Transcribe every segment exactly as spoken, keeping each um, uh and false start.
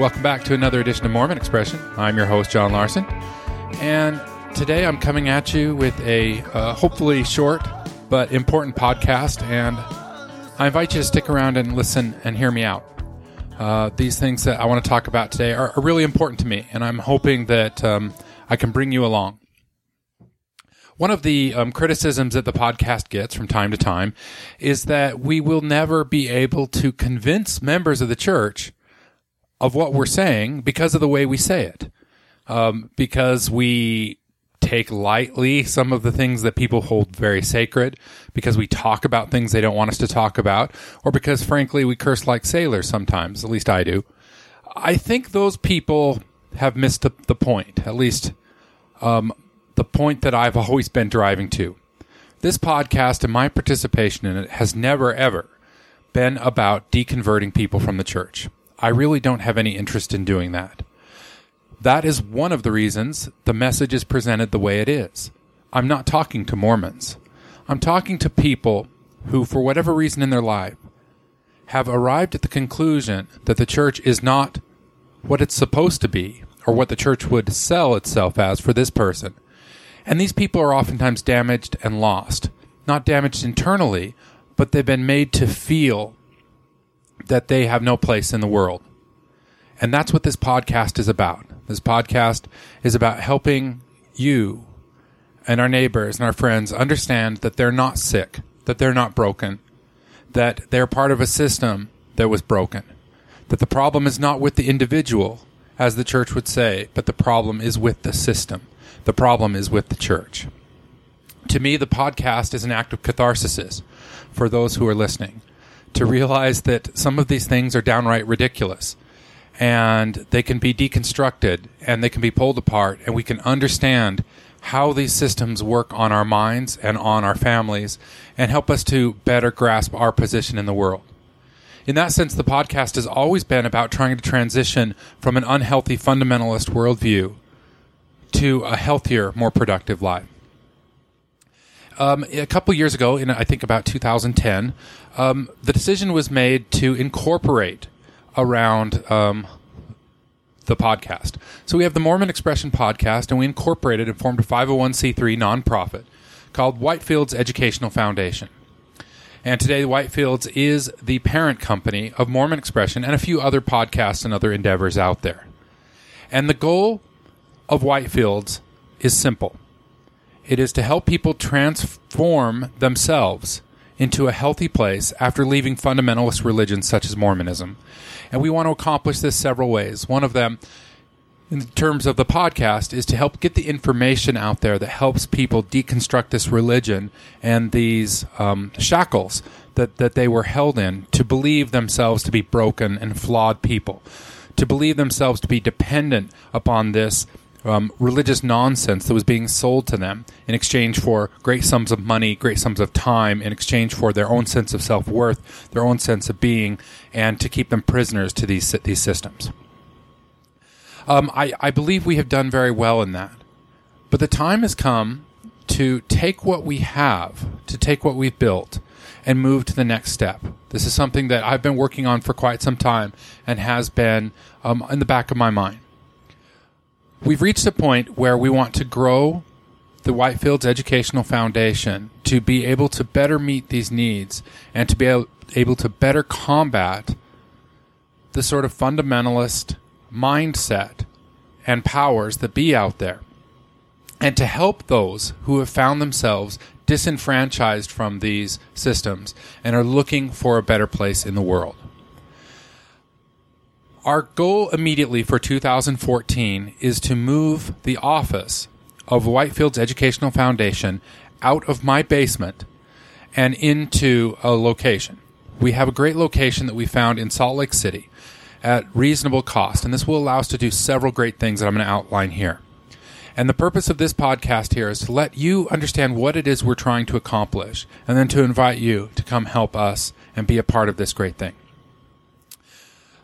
Welcome back to another edition of Mormon Expression. I'm your host, John Larson, and today I'm coming at you with a uh, hopefully short but important podcast, and I invite you to stick around and listen and hear me out. Uh, these things that I want to talk about today are, are really important to me, and I'm hoping that um, I can bring you along. One of the um, criticisms that the podcast gets from time to time is that we will never be able to convince members of the church of what we're saying because of the way we say it, um, because we take lightly some of the things that people hold very sacred, because we talk about things they don't want us to talk about, or because, frankly, we curse like sailors sometimes, at least I do. I think those people have missed the, the point, at least um the point that I've always been driving to. This podcast and my participation in it has never, ever been about deconverting people from the church. I really don't have any interest in doing that. That is one of the reasons the message is presented the way it is. I'm not talking to Mormons. I'm talking to people who, for whatever reason in their life, have arrived at the conclusion that the church is not what it's supposed to be, or what the church would sell itself as for this person. And these people are oftentimes damaged and lost. Not damaged internally, but they've been made to feel that they have no place in the world. And that's what this podcast is about. This podcast is about helping you and our neighbors and our friends understand that they're not sick, that they're not broken, that they're part of a system that was broken, that the problem is not with the individual, as the church would say, but the problem is with the system. The problem is with the church. To me, the podcast is an act of catharsis for those who are listening, to realize that some of these things are downright ridiculous, and they can be deconstructed, and they can be pulled apart, and we can understand how these systems work on our minds and on our families, and help us to better grasp our position in the world. In that sense, the podcast has always been about trying to transition from an unhealthy fundamentalist worldview to a healthier, more productive life. Um, a couple years ago, in I think about two thousand ten, um, the decision was made to incorporate around um, the podcast. So we have the Mormon Expression podcast, and we incorporated and formed a five oh one c three nonprofit called Whitefields Educational Foundation. And today, Whitefields is the parent company of Mormon Expression and a few other podcasts and other endeavors out there. And the goal of Whitefields is simple. It is to help people transform themselves into a healthy place after leaving fundamentalist religions such as Mormonism. And we want to accomplish this several ways. One of them, in terms of the podcast, is to help get the information out there that helps people deconstruct this religion and these um, shackles that, that they were held in to believe themselves to be broken and flawed people, to believe themselves to be dependent upon this Um, religious nonsense that was being sold to them in exchange for great sums of money, great sums of time, in exchange for their own sense of self-worth, their own sense of being, and to keep them prisoners to these these systems. Um, I, I believe we have done very well in that. But the time has come to take what we have, to take what we've built, and move to the next step. This is something that I've been working on for quite some time and has been um, in the back of my mind. We've reached a point where we want to grow the Whitefields Educational Foundation to be able to better meet these needs and to be able to better combat the sort of fundamentalist mindset and powers that be out there, and to help those who have found themselves disenfranchised from these systems and are looking for a better place in the world. Our goal immediately for two thousand fourteen is to move the office of Whitefields Educational Foundation out of my basement and into a location. We have a great location that we found in Salt Lake City at reasonable cost, and this will allow us to do several great things that I'm going to outline here. And the purpose of this podcast here is to let you understand what it is we're trying to accomplish, and then to invite you to come help us and be a part of this great thing.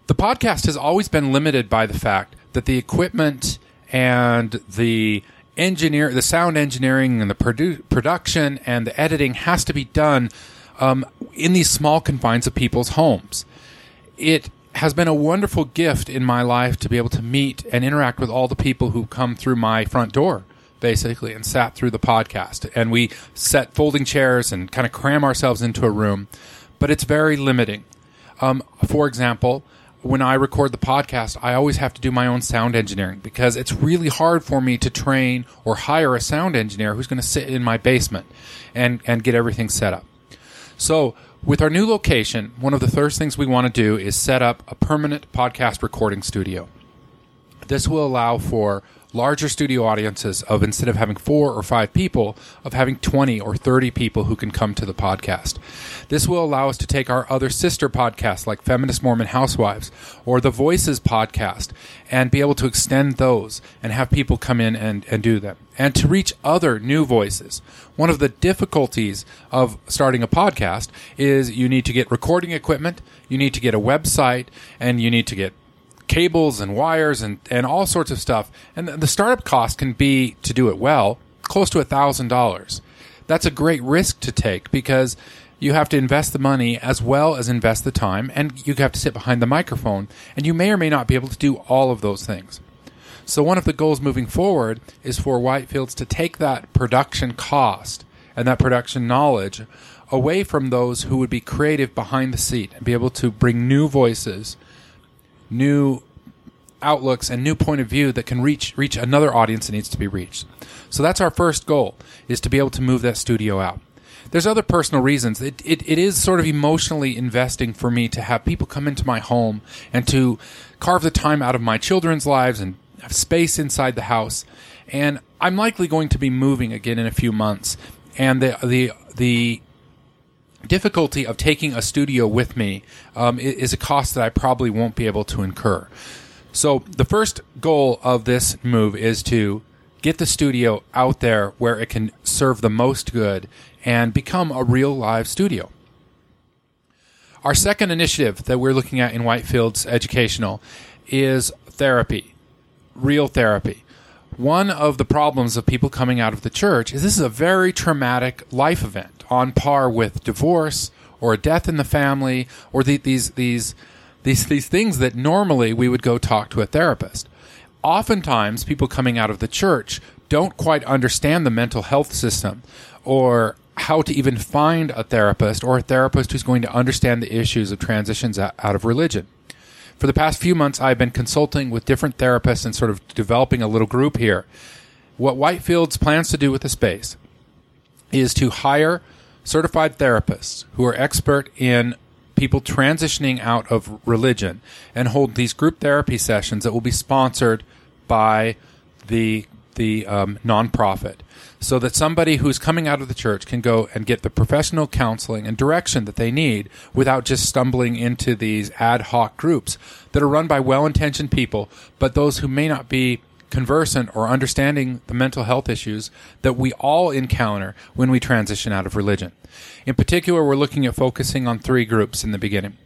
The podcast has always been limited by the fact that the equipment and the engineer, the sound engineering and the produ- production and the editing has to be done um, in these small confines of people's homes. It has been a wonderful gift in my life to be able to meet and interact with all the people who come through my front door, basically, and sat through the podcast. And we set folding chairs and kind of cram ourselves into a room, but it's very limiting. Um, for example, when I record the podcast, I always have to do my own sound engineering because it's really hard for me to train or hire a sound engineer who's going to sit in my basement and, and get everything set up. So with our new location, one of the first things we want to do is set up a permanent podcast recording studio. This will allow for larger studio audiences of, instead of having four or five people, of having twenty or thirty people who can come to the podcast. This will allow us to take our other sister podcasts like Feminist Mormon Housewives or the Voices podcast and be able to extend those and have people come in and, and do them and to reach other new voices. One of the difficulties of starting a podcast is you need to get recording equipment, you need to get a website, and you need to get cables and wires and, and all sorts of stuff. And the startup cost can be, to do it well, close to one thousand dollars. That's a great risk to take because you have to invest the money as well as invest the time, and you have to sit behind the microphone, and you may or may not be able to do all of those things. So one of the goals moving forward is for Whitefields to take that production cost and that production knowledge away from those who would be creative behind the seat and be able to bring new voices, new outlooks, and new point of view that can reach reach another audience that needs to be reached. So that's our first goal, is to be able to move that studio out. There's other personal reasons. It it, it is sort of emotionally investing for me to have people come into my home and to carve the time out of my children's lives and have space inside the house. And I'm likely going to be moving again in a few months. And the the the difficulty of taking a studio with me um, is a cost that I probably won't be able to incur. So the first goal of this move is to get the studio out there where it can serve the most good and become a real live studio. Our second initiative that we're looking at in Whitefields Educational is therapy, real therapy. One of the problems of people coming out of the church is this is a very traumatic life event on par with divorce or a death in the family or the, these these these these things that normally we would go talk to a therapist. Oftentimes, people coming out of the church don't quite understand the mental health system or how to even find a therapist or a therapist who's going to understand the issues of transitions out of religion. For the past few months, I've been consulting with different therapists and sort of developing a little group here. What Whitefields plans to do with the space is to hire certified therapists who are expert in people transitioning out of religion and hold these group therapy sessions that will be sponsored by the the um, nonprofit, so that somebody who's coming out of the church can go and get the professional counseling and direction that they need without just stumbling into these ad hoc groups that are run by well-intentioned people, but those who may not be conversant or understanding the mental health issues that we all encounter when we transition out of religion. In particular, we're looking at focusing on three groups in the beginning.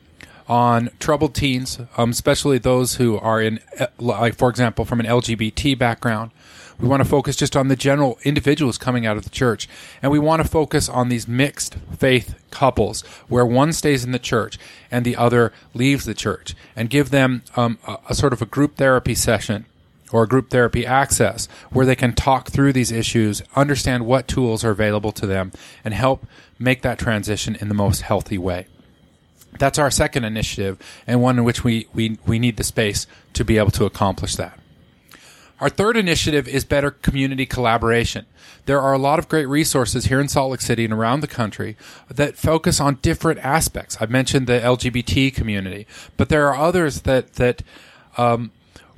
On troubled teens, um, especially those who are in, like, for example, from an L G B T background. We want to focus just on the general individuals coming out of the church. And we want to focus on these mixed faith couples where one stays in the church and the other leaves the church, and give them um, a, a sort of a group therapy session or a group therapy access where they can talk through these issues, understand what tools are available to them, and help make that transition in the most healthy way. That's our second initiative, and one in which we, we, we need the space to be able to accomplish that. Our third initiative is better community collaboration. There are a lot of great resources here in Salt Lake City and around the country that focus on different aspects. I've mentioned the L G B T community, but there are others that that um,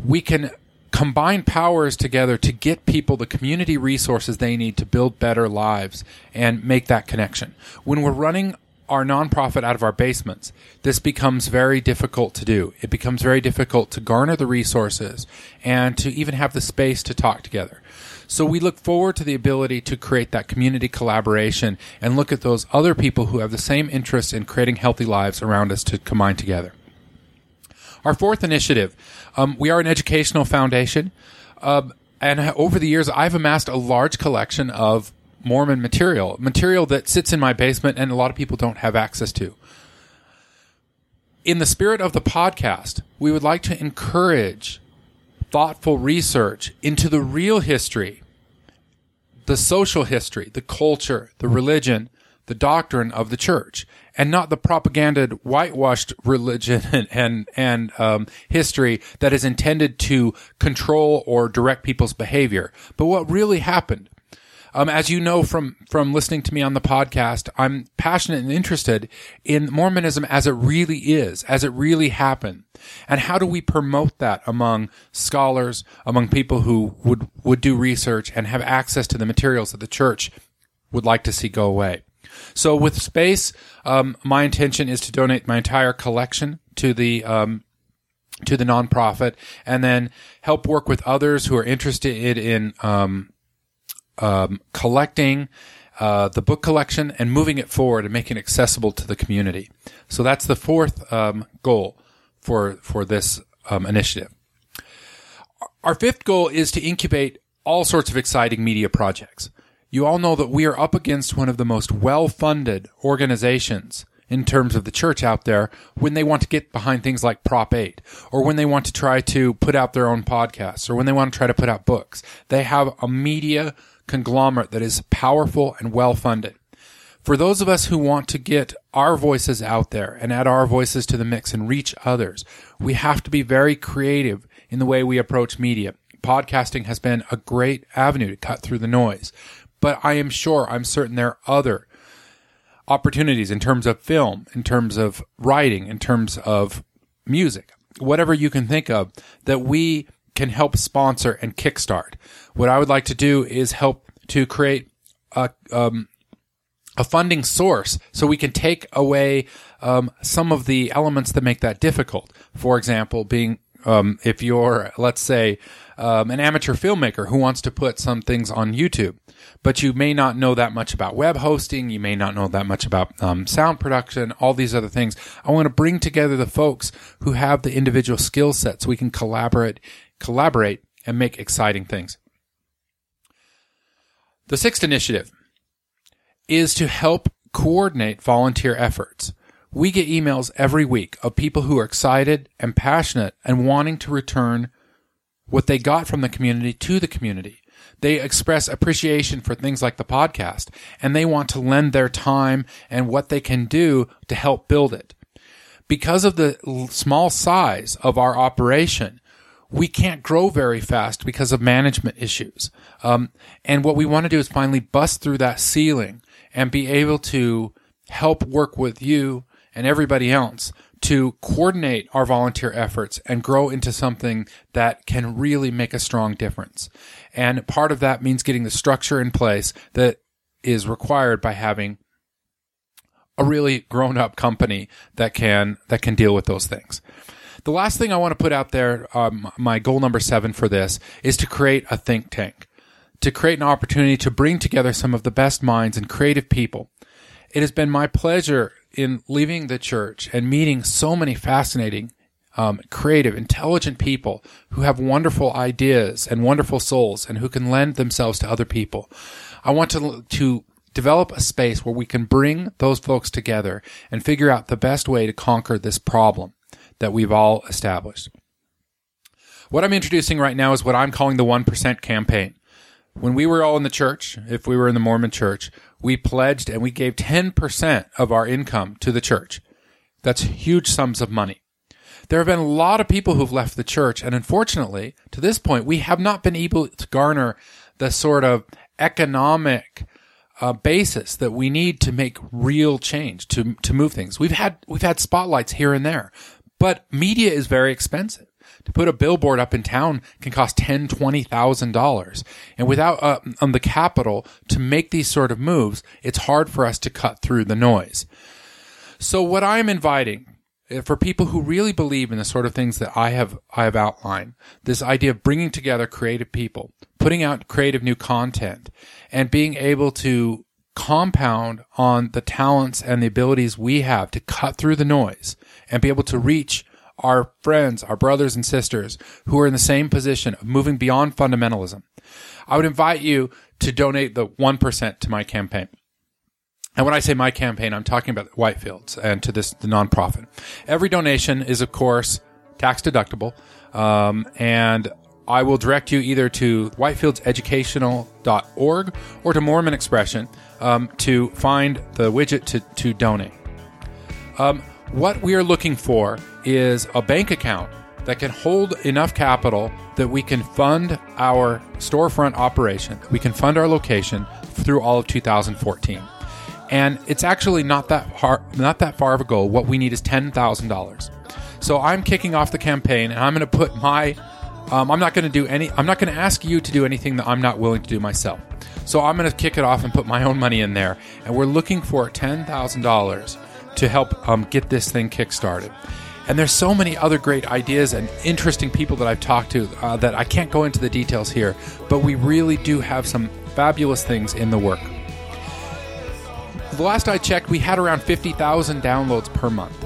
we can combine powers together to get people the community resources they need to build better lives and make that connection. When we're running our nonprofit out of our basements, this becomes very difficult to do. It becomes very difficult to garner the resources and to even have the space to talk together. So we look forward to the ability to create that community collaboration and look at those other people who have the same interests in creating healthy lives around us to combine together. Our fourth initiative, um, we are an educational foundation, um, and over the years I've amassed a large collection of Mormon material, material that sits in my basement and a lot of people don't have access to. In the spirit of the podcast, we would like to encourage thoughtful research into the real history, the social history, the culture, the religion, the doctrine of the church, and not the propagandized, whitewashed religion and and, and um, history that is intended to control or direct people's behavior, but what really happened. Um, as you know from from listening to me on the podcast, I'm passionate and interested in Mormonism as it really is, as it really happened, and how do we promote that among scholars, among people who would would do research and have access to the materials that the church would like to see go away. So with space, um, my intention is to donate my entire collection to the um, to the nonprofit, and then help work with others who are interested in um, um, collecting uh, the book collection and moving it forward and making it accessible to the community. So that's the fourth um, goal for for this um, initiative. Our fifth goal is to incubate all sorts of exciting media projects. You all know that we are up against one of the most well-funded organizations in terms of the church out there when they want to get behind things like Prop eight, or when they want to try to put out their own podcasts, or when they want to try to put out books. They have a media conglomerate that is powerful and well-funded. For those of us who want to get our voices out there and add our voices to the mix and reach others, we have to be very creative in the way we approach media. Podcasting has been a great avenue to cut through the noise. But I am sure, I'm certain there are other opportunities in terms of film, in terms of writing, in terms of music, whatever you can think of, that we can help sponsor and kickstart. What I would like to do is help to create a, um, a funding source so we can take away um, some of the elements that make that difficult. For example, being um, if you're, let's say, um, an amateur filmmaker who wants to put some things on YouTube, but you may not know that much about web hosting. You may not know that much about um, sound production, all these other things. I want to bring together the folks who have the individual skill sets. We can collaborate, collaborate, and make exciting things. The sixth initiative is to help coordinate volunteer efforts. We get emails every week of people who are excited and passionate and wanting to return what they got from the community to the community. They express appreciation for things like the podcast, and they want to lend their time and what they can do to help build it. Because of the small size of our operation, we can't grow very fast because of management issues. Um, and what we want to do is finally bust through that ceiling and be able to help work with you and everybody else to coordinate our volunteer efforts and grow into something that can really make a strong difference. And part of that means getting the structure in place that is required by having a really grown-up company that can that can deal with those things. The last thing I want to put out there, um, my goal number seven for this, is to create a think tank, to create an opportunity to bring together some of the best minds and creative people. It has been my pleasure in leaving the church and meeting so many fascinating, um, creative, intelligent people who have wonderful ideas and wonderful souls and who can lend themselves to other people. I want to to develop a space where we can bring those folks together and figure out the best way to conquer this problem that we've all established. What I'm introducing right now is what I'm calling the one percent campaign. When we were all in the church, if we were in the Mormon church, we pledged and we gave ten percent of our income to the church. That's huge sums of money. There have been a lot of people who've left the church, and unfortunately, to this point, we have not been able to garner the sort of economic uh, basis that we need to make real change, to to move things. We've had we've had spotlights here and there, but media is very expensive. To put a billboard up in town can cost ten thousand dollars, twenty thousand dollars. And without uh, on the capital to make these sort of moves, it's hard for us to cut through the noise. So what I'm inviting for people who really believe in the sort of things that I have I have outlined, this idea of bringing together creative people, putting out creative new content, and being able to compound on the talents and the abilities we have to cut through the noise and be able to reach our friends, our brothers and sisters who are in the same position of moving beyond fundamentalism. I would invite you to donate the one percent to my campaign. And when I say my campaign, I'm talking about Whitefields and to this the nonprofit. Every donation is, of course, tax deductible, um, and I will direct you either to whitefields educational dot org or to Mormon Expression um, to find the widget to, to donate. Um, what we are looking for is a bank account that can hold enough capital that we can fund our storefront operation, we can fund our location through all of two thousand fourteen. And it's actually not that hard, not that far of a goal. What we need is ten thousand dollars. So I'm kicking off the campaign, and I'm going to put my, um, I'm not going to do any, I'm not going to ask you to do anything that I'm not willing to do myself. So I'm going to kick it off and put my own money in there. And we're looking for ten thousand dollars to help um, get this thing kickstarted. And there's so many other great ideas and interesting people that I've talked to uh, that I can't go into the details here, but we really do have some fabulous things in the work. The last I checked, we had around fifty thousand downloads per month.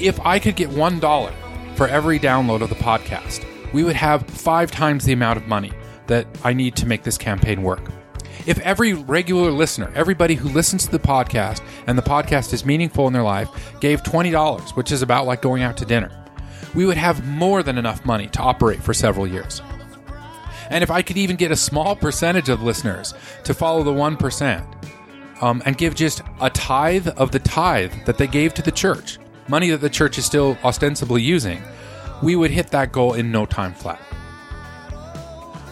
If I could get one dollar for every download of the podcast, we would have five times the amount of money that I need to make this campaign work. If every regular listener, everybody who listens to the podcast and the podcast is meaningful in their life, gave twenty dollars, which is about like going out to dinner, we would have more than enough money to operate for several years. And if I could even get a small percentage of listeners to follow the one percent, Um, and give just a tithe of the tithe that they gave to the church, money that the church is still ostensibly using, we would hit that goal in no time flat.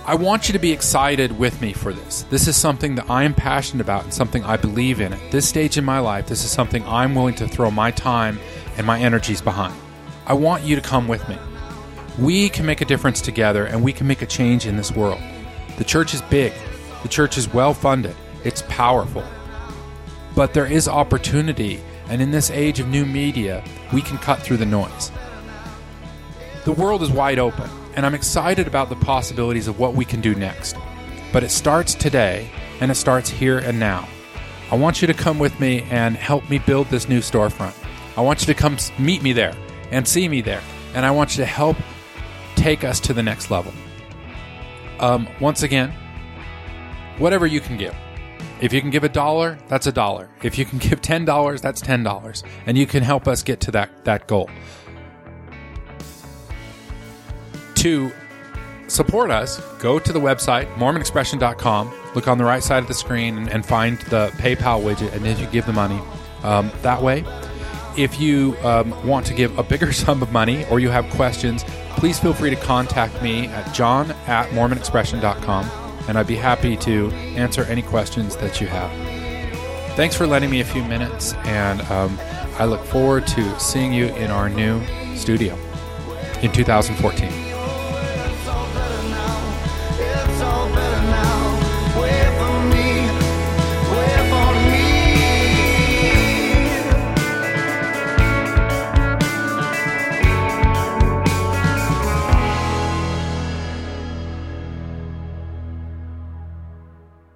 I want you to be excited with me for this. This is something that I am passionate about and something I believe in. At this stage in my life, this is something I'm willing to throw my time and my energies behind. I want you to come with me. We can make a difference together, and we can make a change in this world. The church is big. The church is well-funded. It's powerful. But there is opportunity, and in this age of new media, we can cut through the noise. The world is wide open, and I'm excited about the possibilities of what we can do next. But it starts today, and it starts here and now. I want you to come with me and help me build this new storefront. I want you to come meet me there and see me there, and I want you to help take us to the next level. Um, once again, whatever you can give. If you can give a dollar, that's a dollar. If you can give ten dollars, that's ten dollars. And you can help us get to that, that goal. To support us, go to the website, mormon expression dot com. Look on the right side of the screen and, and find the PayPal widget. And then you give the money um, that way. If you um, want to give a bigger sum of money or you have questions, please feel free to contact me at john at mormon expression dot com. And I'd be happy to answer any questions that you have. Thanks for lending me a few minutes, and um, I look forward to seeing you in our new studio in two thousand fourteen.